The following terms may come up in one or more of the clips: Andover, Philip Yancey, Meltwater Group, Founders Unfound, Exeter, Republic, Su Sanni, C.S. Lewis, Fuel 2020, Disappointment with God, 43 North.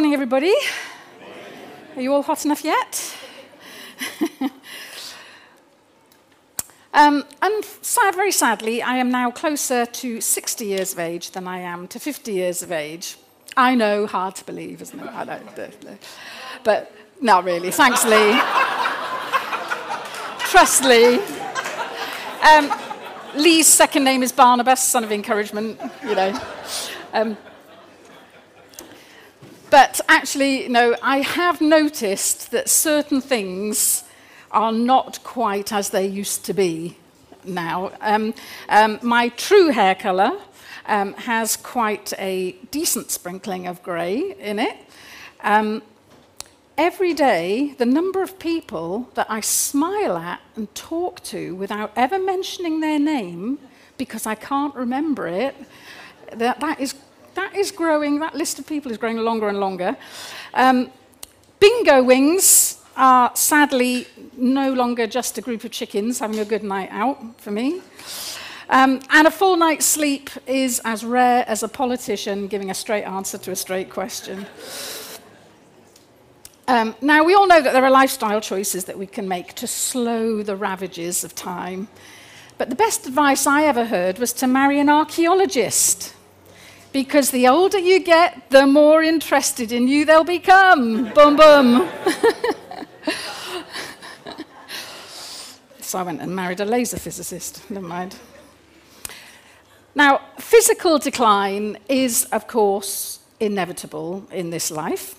morning, everybody. Are you all hot enough yet? Very sadly, I am now closer to 60 years of age than I am to 50 years of age. I know, hard to believe, isn't it? I don't, but not really, thanks, Lee. Trust Lee. Lee's second name is Barnabas, son of encouragement, you know. But actually, no, I have noticed that certain things are not quite as they used to be now. My true hair colour has quite a decent sprinkling of grey in it. Every day, the number of people that I smile at and talk to without ever mentioning their name, because I can't remember it, that is growing. That list of people is growing longer and longer. Bingo wings are sadly no longer just a group of chickens having a good night out for me. And a full night's sleep is as rare as a politician giving a straight answer to a straight question. Now, we all know that there are lifestyle choices that we can make to slow the ravages of time. But the best advice I ever heard was to marry an archaeologist, because the older you get, the more interested in you they'll become. Boom, boom. So I went and married a laser physicist. Never mind. Now, physical decline is, of course, inevitable in this life.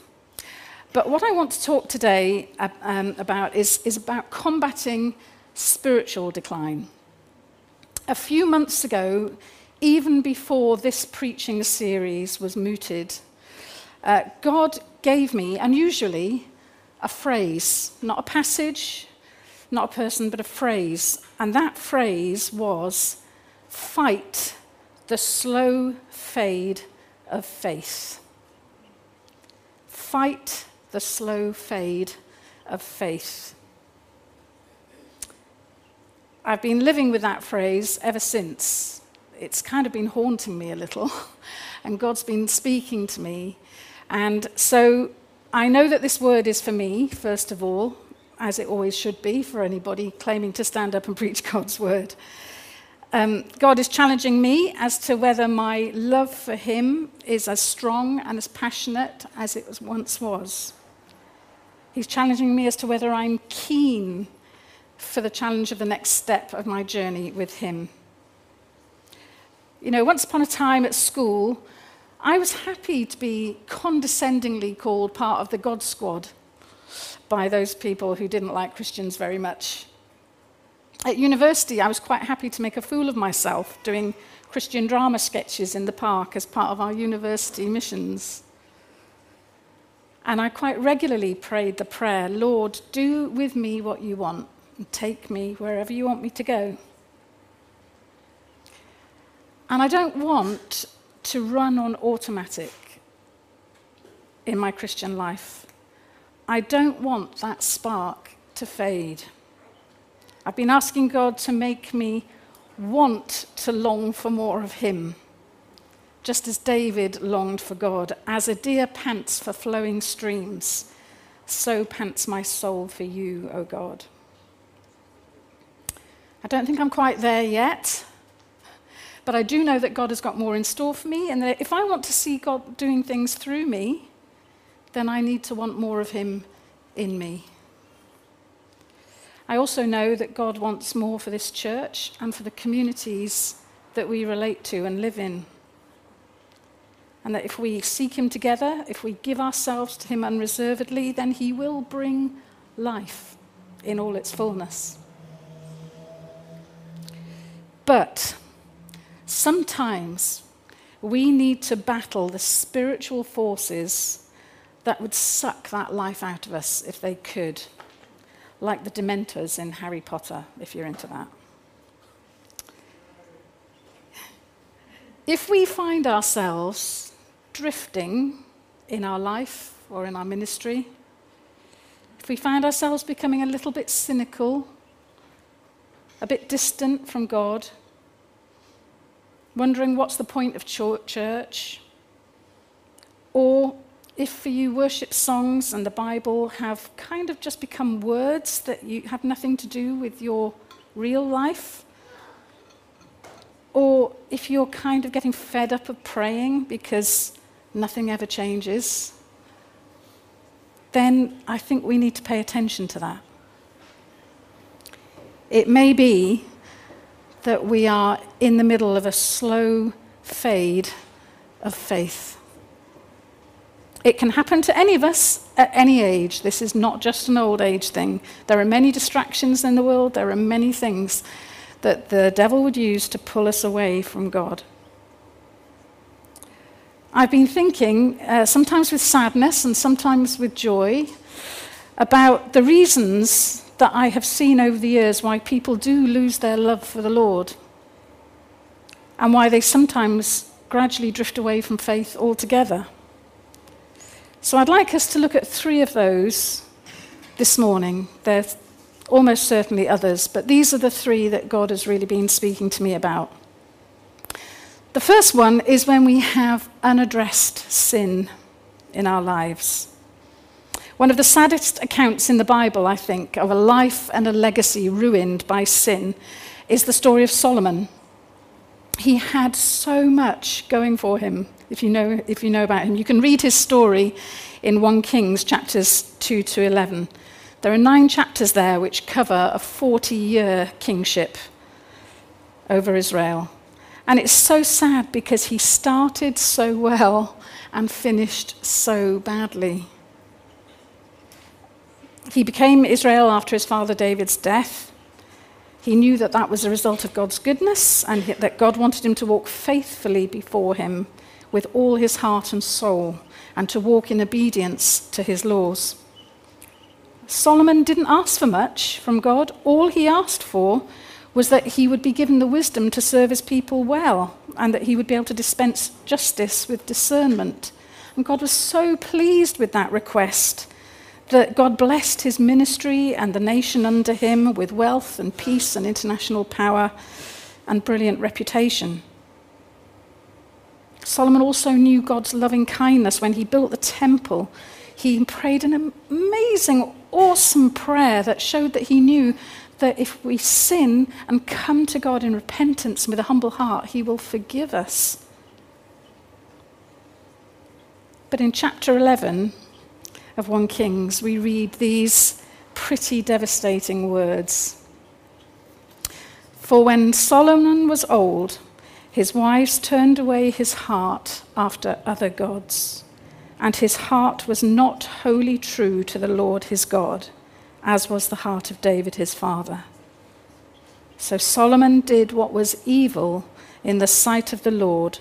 But what I want to talk today about is about combating spiritual decline. A few months ago, even before this preaching series was mooted, God gave me, unusually, a phrase, not a passage, not a person, but a phrase. And that phrase was, fight the slow fade of faith. Fight the slow fade of faith. I've been living with that phrase ever since. It's kind of been haunting me a little, and God's been speaking to me. And so I know that this word is for me, first of all, as it always should be for anybody claiming to stand up and preach God's word. God is challenging me as to whether my love for him is as strong and as passionate as it once was. He's challenging me as to whether I'm keen for the challenge of the next step of my journey with him. You know, once upon a time at school, I was happy to be condescendingly called part of the God Squad by those people who didn't like Christians very much. At university, I was quite happy to make a fool of myself doing Christian drama sketches in the park as part of our university missions. And I quite regularly prayed the prayer, Lord, do with me what you want and take me wherever you want me to go. And I don't want to run on automatic in my Christian life. I don't want that spark to fade. I've been asking God to make me want to long for more of him, just as David longed for God. As a deer pants for flowing streams, so pants my soul for you, O God. I don't think I'm quite there yet. But I do know that God has got more in store for me, and that if I want to see God doing things through me, then I need to want more of him in me. I also know that God wants more for this church and for the communities that we relate to and live in. And that if we seek him together, if we give ourselves to him unreservedly, then he will bring life in all its fullness. But sometimes we need to battle the spiritual forces that would suck that life out of us if they could, like the Dementors in Harry Potter, if you're into that. If we find ourselves drifting in our life or in our ministry, if we find ourselves becoming a little bit cynical, a bit distant from God, wondering what's the point of church, or if for you worship songs and the Bible have kind of just become words that you have nothing to do with your real life, or if you're kind of getting fed up of praying because nothing ever changes, then I think we need to pay attention to that. It may be that we are in the middle of a slow fade of faith. It can happen to any of us at any age. This is not just an old age thing. There are many distractions in the world. There are many things that the devil would use to pull us away from God. I've been thinking, sometimes with sadness and sometimes with joy, about the reasons that I have seen over the years why people do lose their love for the Lord and why they sometimes gradually drift away from faith altogether. So I'd like us to look at three of those this morning. There's almost certainly others, but these are the three that God has really been speaking to me about. The first one is when we have unaddressed sin in our lives. One of the saddest accounts in the Bible, I think, of a life and a legacy ruined by sin is the story of Solomon. He had so much going for him, if you know about him. You can read his story in 1 Kings, chapters 2 to 11. There are 9 chapters there which cover a 40-year kingship over Israel. And it's so sad because he started so well and finished so badly. He became Israel after his father David's death. He knew that that was a result of God's goodness and that God wanted him to walk faithfully before him with all his heart and soul and to walk in obedience to his laws. Solomon didn't ask for much from God. All he asked for was that he would be given the wisdom to serve his people well and that he would be able to dispense justice with discernment. And God was so pleased with that request that God blessed his ministry and the nation under him with wealth and peace and international power and brilliant reputation. Solomon also knew God's loving kindness when he built the temple. He prayed an amazing, awesome prayer that showed that he knew that if we sin and come to God in repentance with a humble heart, he will forgive us. But in chapter 11 of 1 Kings, we read these pretty devastating words. For when Solomon was old, his wives turned away his heart after other gods, and his heart was not wholly true to the Lord his God, as was the heart of David his father. So Solomon did what was evil in the sight of the Lord,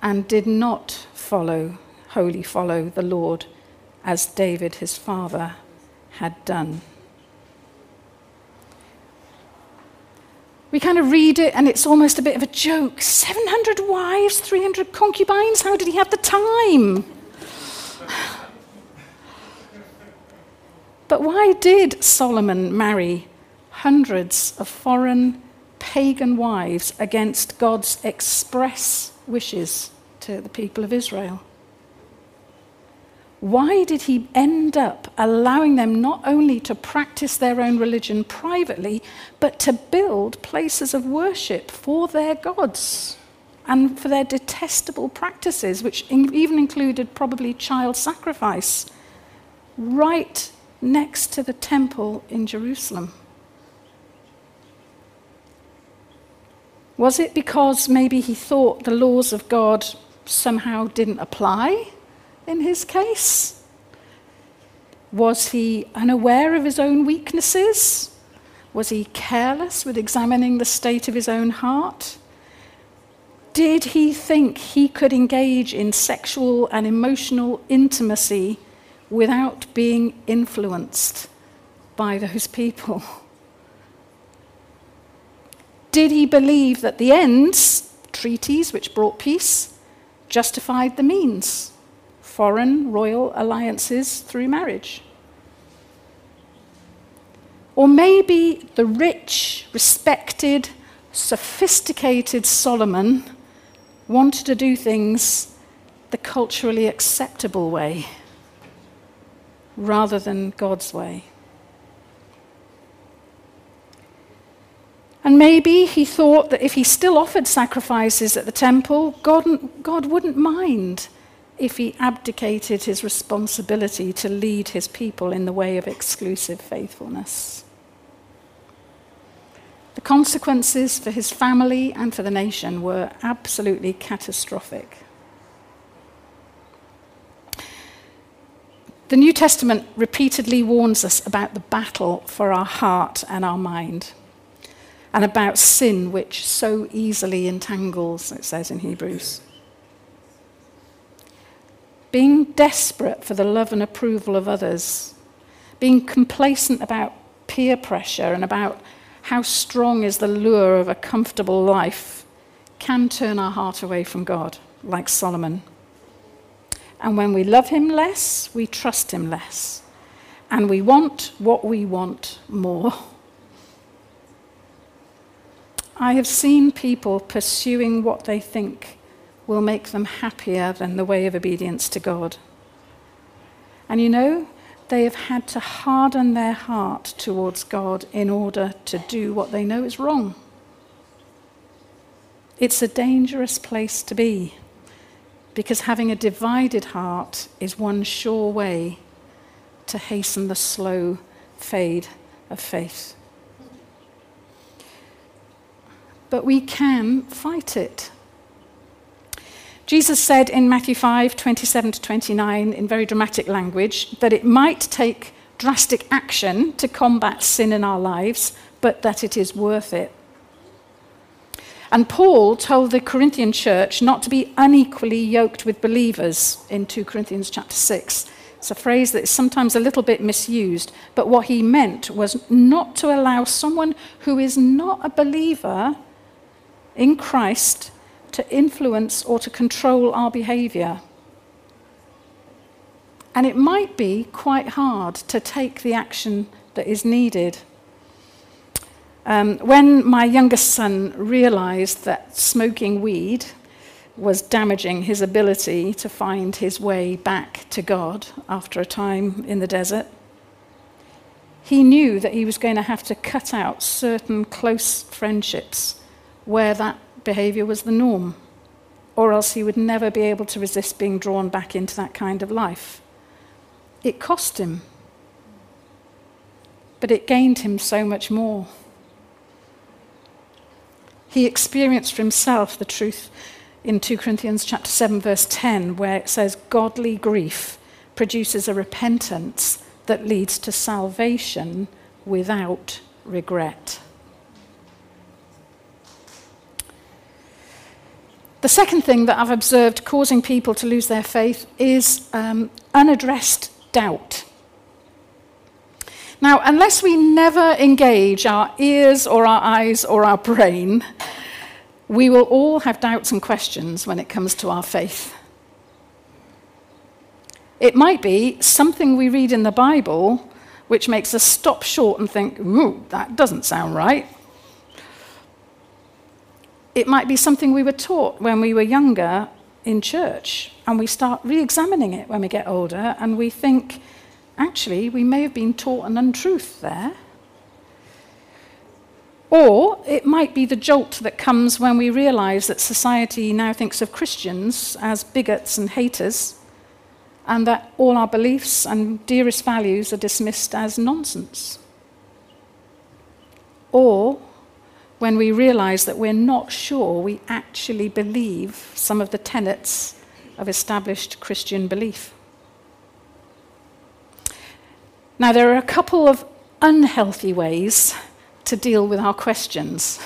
and did not wholly follow the Lord as David his father had done. We kind of read it and it's almost a bit of a joke. 700 wives, 300 concubines, how did he have the time? But why did Solomon marry hundreds of foreign pagan wives against God's express wishes to the people of Israel? Why did he end up allowing them not only to practice their own religion privately, but to build places of worship for their gods and for their detestable practices, which even included probably child sacrifice, right next to the temple in Jerusalem? Was it because maybe he thought the laws of God somehow didn't apply? In his case, was he unaware of his own weaknesses? Was he careless with examining the state of his own heart? Did he think he could engage in sexual and emotional intimacy without being influenced by those people? Did he believe that the ends, treaties which brought peace, justified the means? Foreign royal alliances through marriage. Or maybe the rich, respected, sophisticated Solomon wanted to do things the culturally acceptable way. rather than God's way. And maybe he thought that if he still offered sacrifices at the temple, God wouldn't mind if he abdicated his responsibility to lead his people in the way of exclusive faithfulness. The consequences for his family and for the nation were absolutely catastrophic. The New Testament repeatedly warns us about the battle for our heart and our mind, and about sin which so easily entangles, it says in Hebrews. Being desperate for the love and approval of others, being complacent about peer pressure and about how strong is the lure of a comfortable life, can turn our heart away from God, like Solomon. And when we love him less, we trust him less, and we want what we want more. I have seen people pursuing what they think will make them happier than the way of obedience to God. And you know, they have had to harden their heart towards God in order to do what they know is wrong. It's a dangerous place to be, because having a divided heart is one sure way to hasten the slow fade of faith. But we can fight it. Jesus said in Matthew 5:27-29, in very dramatic language, that it might take drastic action to combat sin in our lives, but that it is worth it. And Paul told the Corinthian church not to be unequally yoked with believers in 2 Corinthians chapter 6. It's a phrase that is sometimes a little bit misused, but what he meant was not to allow someone who is not a believer in Christ to influence or to control our behavior. And it might be quite hard to take the action that is needed. When my youngest son realized that smoking weed was damaging his ability to find his way back to God after a time in the desert, he knew that he was going to have to cut out certain close friendships where that behavior was the norm, or else he would never be able to resist being drawn back into that kind of life. It cost him, but it gained him so much more. He experienced for himself the truth in 2 Corinthians chapter 7, verse 10, where it says, "Godly grief produces a repentance that leads to salvation without regret." The second thing that I've observed causing people to lose their faith is unaddressed doubt. Now, unless we never engage our ears or our eyes or our brain, we will all have doubts and questions when it comes to our faith. It might be something we read in the Bible which makes us stop short and think, ooh, that doesn't sound right. It might be something we were taught when we were younger in church, and we start re-examining it when we get older, and we think, actually, we may have been taught an untruth there. Or it might be the jolt that comes when we realize that society now thinks of Christians as bigots and haters, and that all our beliefs and dearest values are dismissed as nonsense. Or when we realize that we're not sure we actually believe some of the tenets of established Christian belief. Now, there are a couple of unhealthy ways to deal with our questions.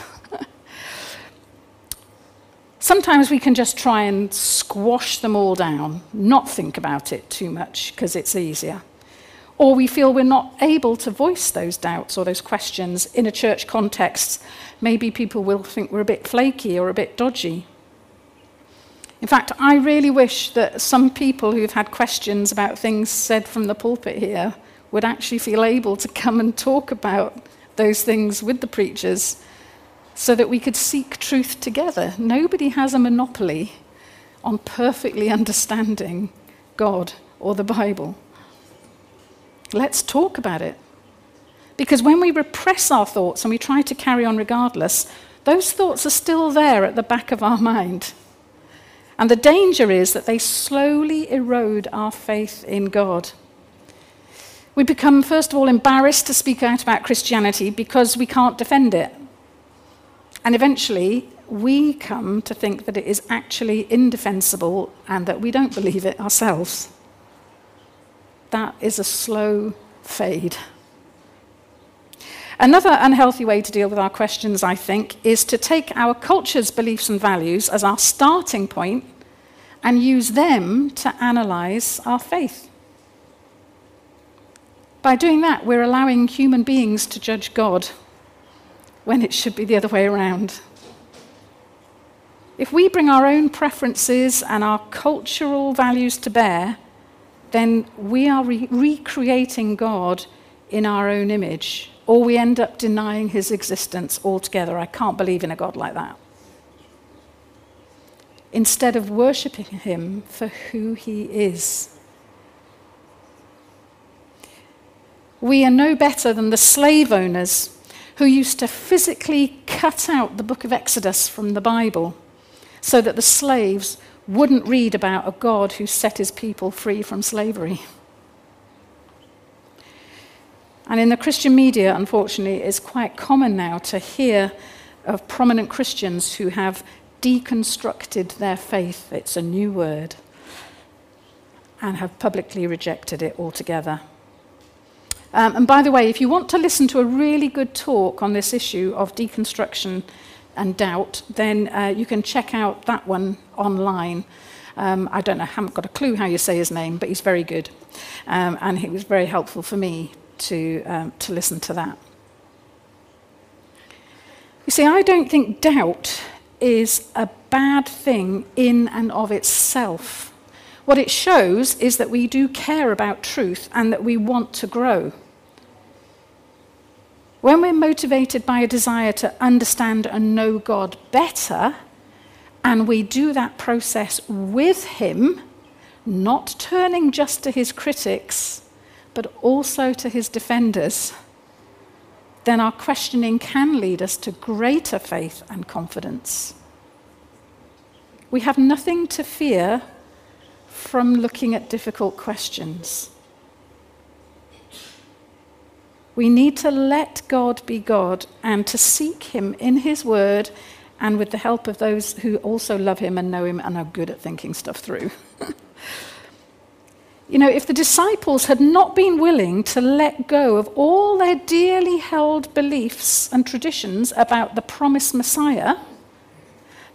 Sometimes we can just try and squash them all down, not think about it too much because it's easier. Or we feel we're not able to voice those doubts or those questions in a church context. Maybe people will think we're a bit flaky or a bit dodgy. In fact, I really wish that some people who've had questions about things said from the pulpit here would actually feel able to come and talk about those things with the preachers so that we could seek truth together. Nobody has a monopoly on perfectly understanding God or the Bible. Let's talk about it. Because when we repress our thoughts and we try to carry on regardless, those thoughts are still there at the back of our mind. And the danger is that they slowly erode our faith in God. We become, first of all, embarrassed to speak out about Christianity because we can't defend it. And eventually, we come to think that it is actually indefensible and that we don't believe it ourselves. That is a slow fade. Another unhealthy way to deal with our questions, I think, is to take our culture's beliefs and values as our starting point and use them to analyse our faith. By doing that, we're allowing human beings to judge God when it should be the other way around. If we bring our own preferences and our cultural values to bear, then we are recreating God in our own image, or we end up denying his existence altogether. I can't believe in a God like that. Instead of worshipping him for who he is. We are no better than the slave owners who used to physically cut out the book of Exodus from the Bible so that the slaves wouldn't read about a God who set his people free from slavery. And in the Christian media, unfortunately, it's quite common now to hear of prominent Christians who have deconstructed their faith, it's a new word, and have publicly rejected it altogether. And by the way, if you want to listen to a really good talk on this issue of deconstruction and doubt, then you can check out that one online. I don't know, I haven't got a clue how you say his name, but he's very good. And it was very helpful for me to listen to that. You see, I don't think doubt is a bad thing in and of itself. What it shows is that we do care about truth and that we want to grow. When we're motivated by a desire to understand and know God better, and we do that process with him, not turning just to his critics, but also to his defenders, then our questioning can lead us to greater faith and confidence. We have nothing to fear from looking at difficult questions. We need to let God be God and to seek him in his word and with the help of those who also love him and know him and are good at thinking stuff through. You know, if the disciples had not been willing to let go of all their dearly held beliefs and traditions about the promised Messiah,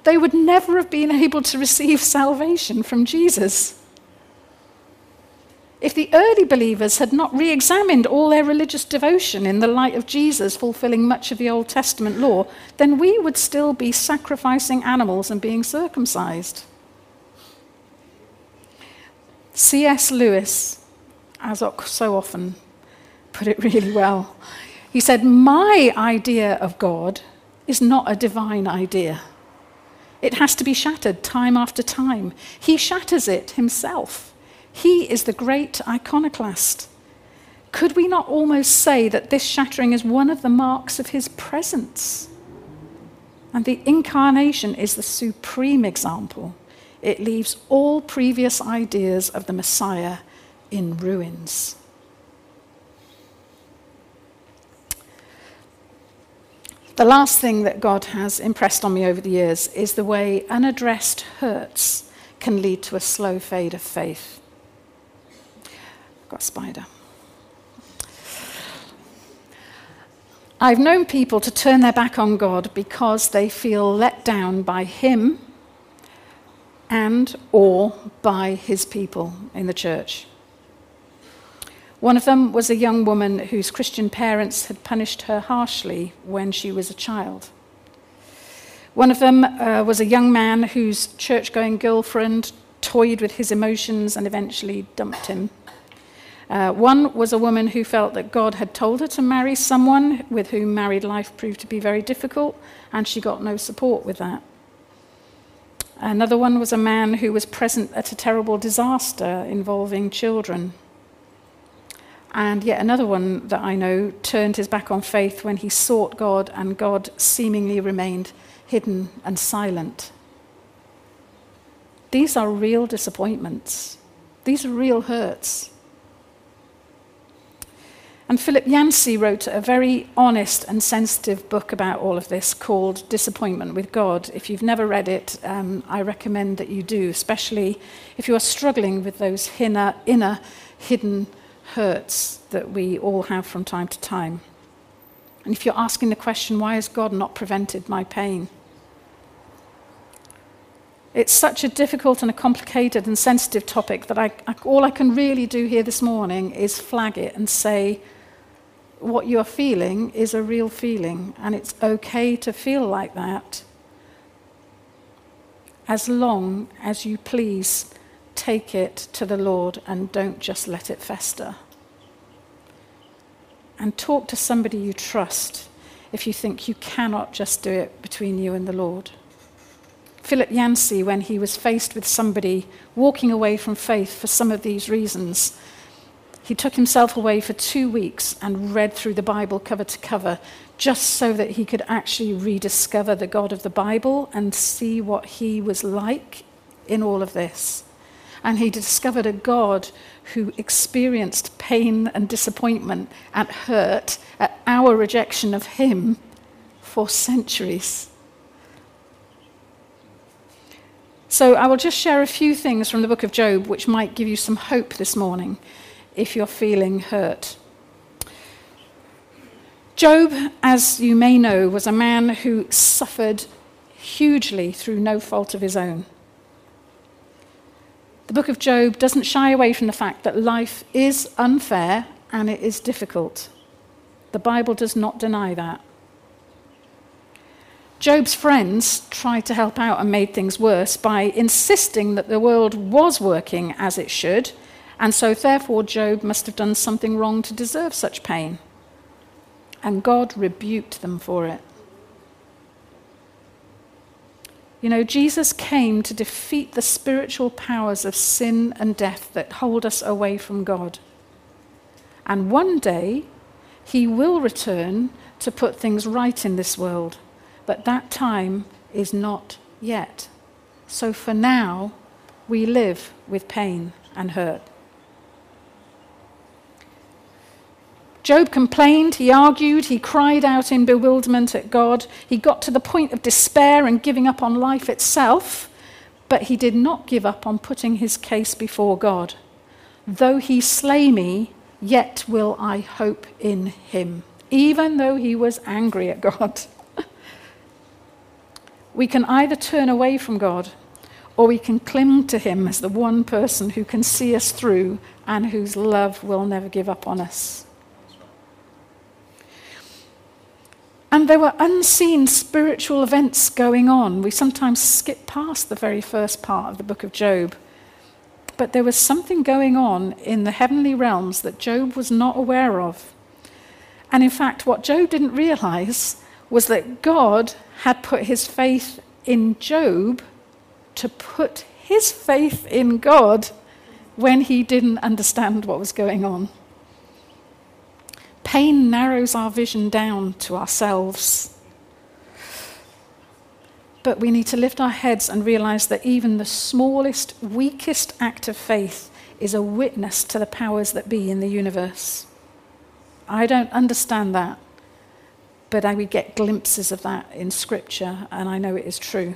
they would never have been able to receive salvation from Jesus. If the early believers had not re-examined all their religious devotion in the light of Jesus fulfilling much of the Old Testament law, then we would still be sacrificing animals and being circumcised. C.S. Lewis, as so often, put it really well. He said, "My idea of God is not a divine idea. It has to be shattered time after time. He shatters it himself. He is the great iconoclast. Could we not almost say that this shattering is one of the marks of his presence? And the incarnation is the supreme example. It leaves all previous ideas of the Messiah in ruins." The last thing that God has impressed on me over the years is the way unaddressed hurts can lead to a slow fade of faith. Got a spider. I've known people to turn their back on God because they feel let down by him and or by his people in the church. One of them was a young woman whose Christian parents had punished her harshly when she was a child. One of them was a young man whose church-going girlfriend toyed with his emotions and eventually dumped him. One was a woman who felt that God had told her to marry someone with whom married life proved to be very difficult, and she got no support with that. Another one was a man who was present at a terrible disaster involving children. And yet another one that I know turned his back on faith when he sought God and God seemingly remained hidden and silent. These are real disappointments. These are real hurts. And Philip Yancey wrote a very honest and sensitive book about all of this called Disappointment with God. If you've never read it, I recommend that you do, especially if you are struggling with those inner hidden hurts that we all have from time to time. And if you're asking the question, why has God not prevented my pain? It's such a difficult and a complicated and sensitive topic that all I can really do here this morning is flag it and say, what you're feeling is a real feeling, and it's okay to feel like that as long as you please take it to the Lord and don't just let it fester. And talk to somebody you trust if you think you cannot just do it between you and the Lord. Philip Yancey, when he was faced with somebody walking away from faith for some of these reasons, he took himself away for 2 weeks and read through the Bible cover to cover, just so that he could actually rediscover the God of the Bible and see what he was like in all of this. And he discovered a God who experienced pain and disappointment and hurt at our rejection of him for centuries. So I will just share a few things from the book of Job which might give you some hope this morning if you're feeling hurt. Job, as you may know, was a man who suffered hugely through no fault of his own. The book of Job doesn't shy away from the fact that life is unfair and it is difficult. The Bible does not deny that. Job's friends tried to help out and made things worse by insisting that the world was working as it should, and so therefore Job must have done something wrong to deserve such pain. And God rebuked them for it. You know, Jesus came to defeat the spiritual powers of sin and death that hold us away from God. And one day, he will return to put things right in this world. But that time is not yet. So for now, we live with pain and hurt. Job complained, he argued, he cried out in bewilderment at God. He got to the point of despair and giving up on life itself, but he did not give up on putting his case before God. Though he slay me, yet will I hope in him, even though he was angry at God. We can either turn away from God, or we can cling to him as the one person who can see us through and whose love will never give up on us. And there were unseen spiritual events going on. We sometimes skip past the very first part of the book of Job. But there was something going on in the heavenly realms that Job was not aware of. And in fact, what Job didn't realize was that God had put his faith in Job to put his faith in God when he didn't understand what was going on. Pain narrows our vision down to ourselves. But we need to lift our heads and realize that even the smallest, weakest act of faith is a witness to the powers that be in the universe. I don't understand that, but we get glimpses of that in Scripture, and I know it is true.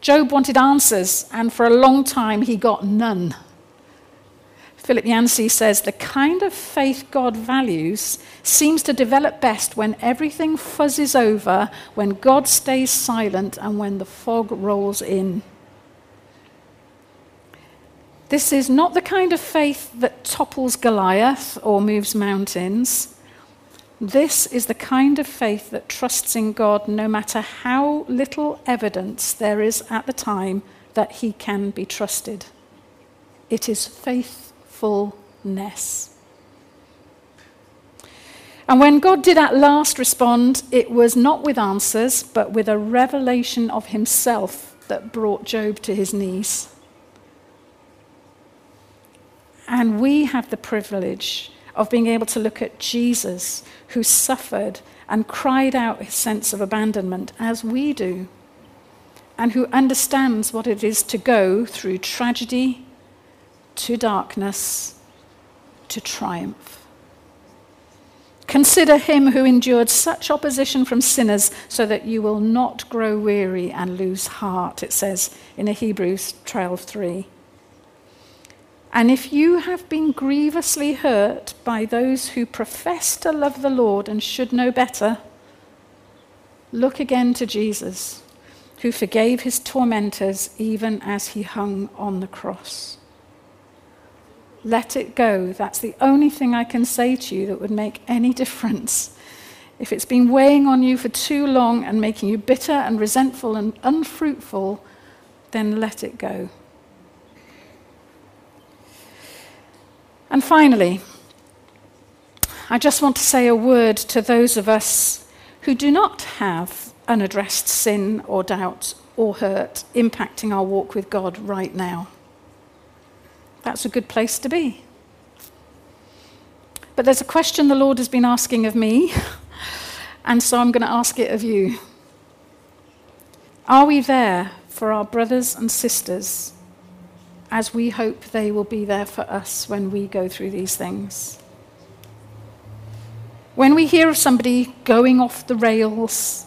Job wanted answers, and for a long time he got none. Philip Yancey says, the kind of faith God values seems to develop best when everything fuzzes over, when God stays silent, and when the fog rolls in. This is not the kind of faith that topples Goliath or moves mountains. This is the kind of faith that trusts in God no matter how little evidence there is at the time that he can be trusted. It is faith. Fullness. And when God did at last respond, it was not with answers, but with a revelation of himself that brought Job to his knees. And we have the privilege of being able to look at Jesus, who suffered and cried out his sense of abandonment as we do, and who understands what it is to go through tragedy, to darkness, to triumph. Consider him who endured such opposition from sinners so that you will not grow weary and lose heart, it says in Hebrews 12:3. And if you have been grievously hurt by those who profess to love the Lord and should know better, look again to Jesus, who forgave his tormentors even as he hung on the cross. Let it go. That's the only thing I can say to you that would make any difference. If it's been weighing on you for too long and making you bitter and resentful and unfruitful, then let it go. And finally, I just want to say a word to those of us who do not have unaddressed sin or doubt or hurt impacting our walk with God right now. That's a good place to be. But there's a question the Lord has been asking of me, and so I'm going to ask it of you. Are we there for our brothers and sisters as we hope they will be there for us when we go through these things? When we hear of somebody going off the rails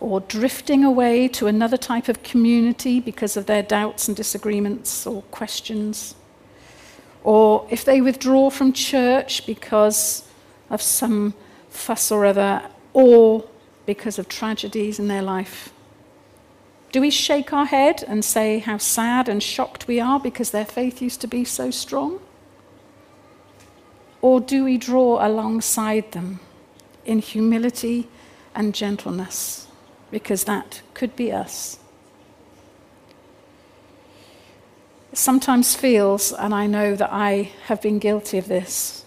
or drifting away to another type of community because of their doubts and disagreements or questions, or if they withdraw from church because of some fuss or other, or because of tragedies in their life, do we shake our head and say how sad and shocked we are because their faith used to be so strong? Or do we draw alongside them in humility and gentleness, because that could be us? It sometimes feels, and I know that I have been guilty of this,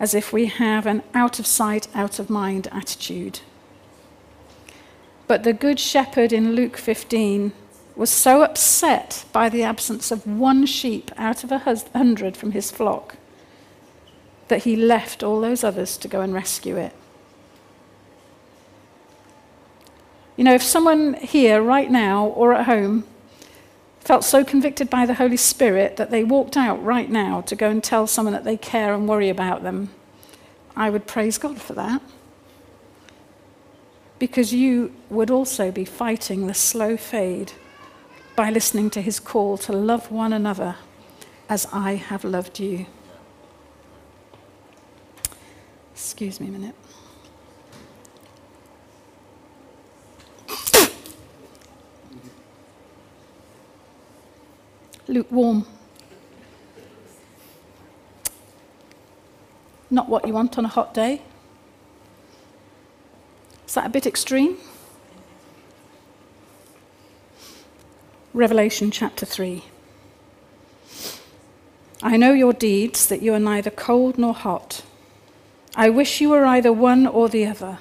as if we have an out of sight, out of mind attitude. But the Good Shepherd in Luke 15 was so upset by the absence of one sheep out of 100 from his flock that he left all those others to go and rescue it. You know, if someone here right now or at home felt so convicted by the Holy Spirit that they walked out right now to go and tell someone that they care and worry about them, I would praise God for that. Because you would also be fighting the slow fade by listening to his call to love one another as I have loved you. Excuse me a minute. Lukewarm. Not what you want on a hot day. Is that a bit extreme? Revelation chapter 3. I know your deeds, that you are neither cold nor hot. I wish you were either one or the other.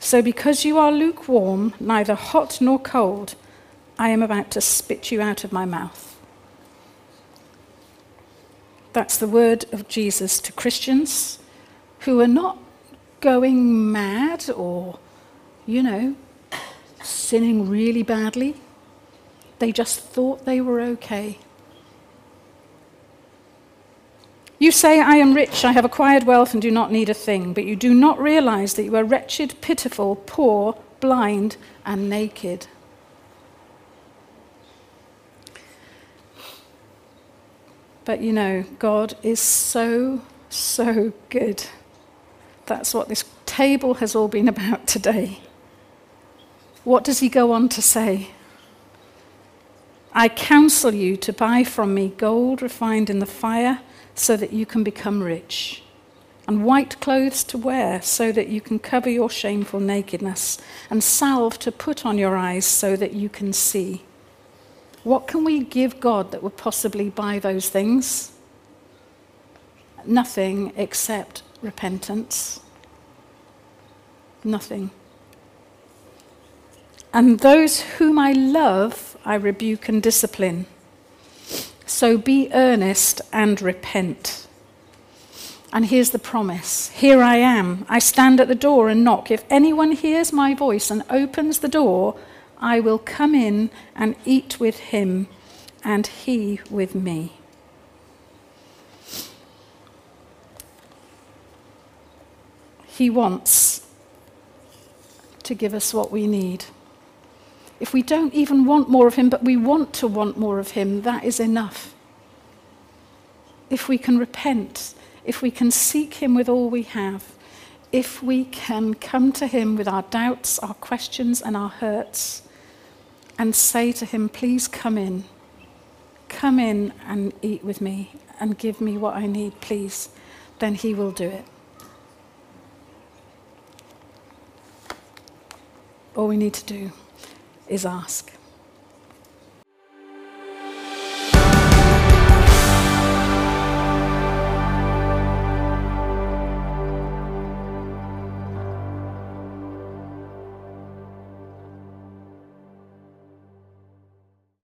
So because you are lukewarm, neither hot nor cold, I am about to spit you out of my mouth. That's the word of Jesus to Christians who are not going mad or, you know, sinning really badly. They just thought they were okay. You say, I am rich, I have acquired wealth and do not need a thing, but you do not realize that you are wretched, pitiful, poor, blind, and naked. But you know, God is so, so good. That's what this table has all been about today. What does he go on to say? I counsel you to buy from me gold refined in the fire so that you can become rich, and white clothes to wear so that you can cover your shameful nakedness, and salve to put on your eyes so that you can see. What can we give God that would possibly buy those things? Nothing except repentance. Nothing. And those whom I love, I rebuke and discipline. So be earnest and repent. And here's the promise. Here I am. I stand at the door and knock. If anyone hears my voice and opens the door, I will come in and eat with him and he with me. He wants to give us what we need. If we don't even want more of him, but we want to want more of him, that is enough. If we can repent, if we can seek him with all we have, if we can come to him with our doubts, our questions, and our hurts, and say to him, please come in and eat with me, and give me what I need, please, then he will do it. All we need to do is ask.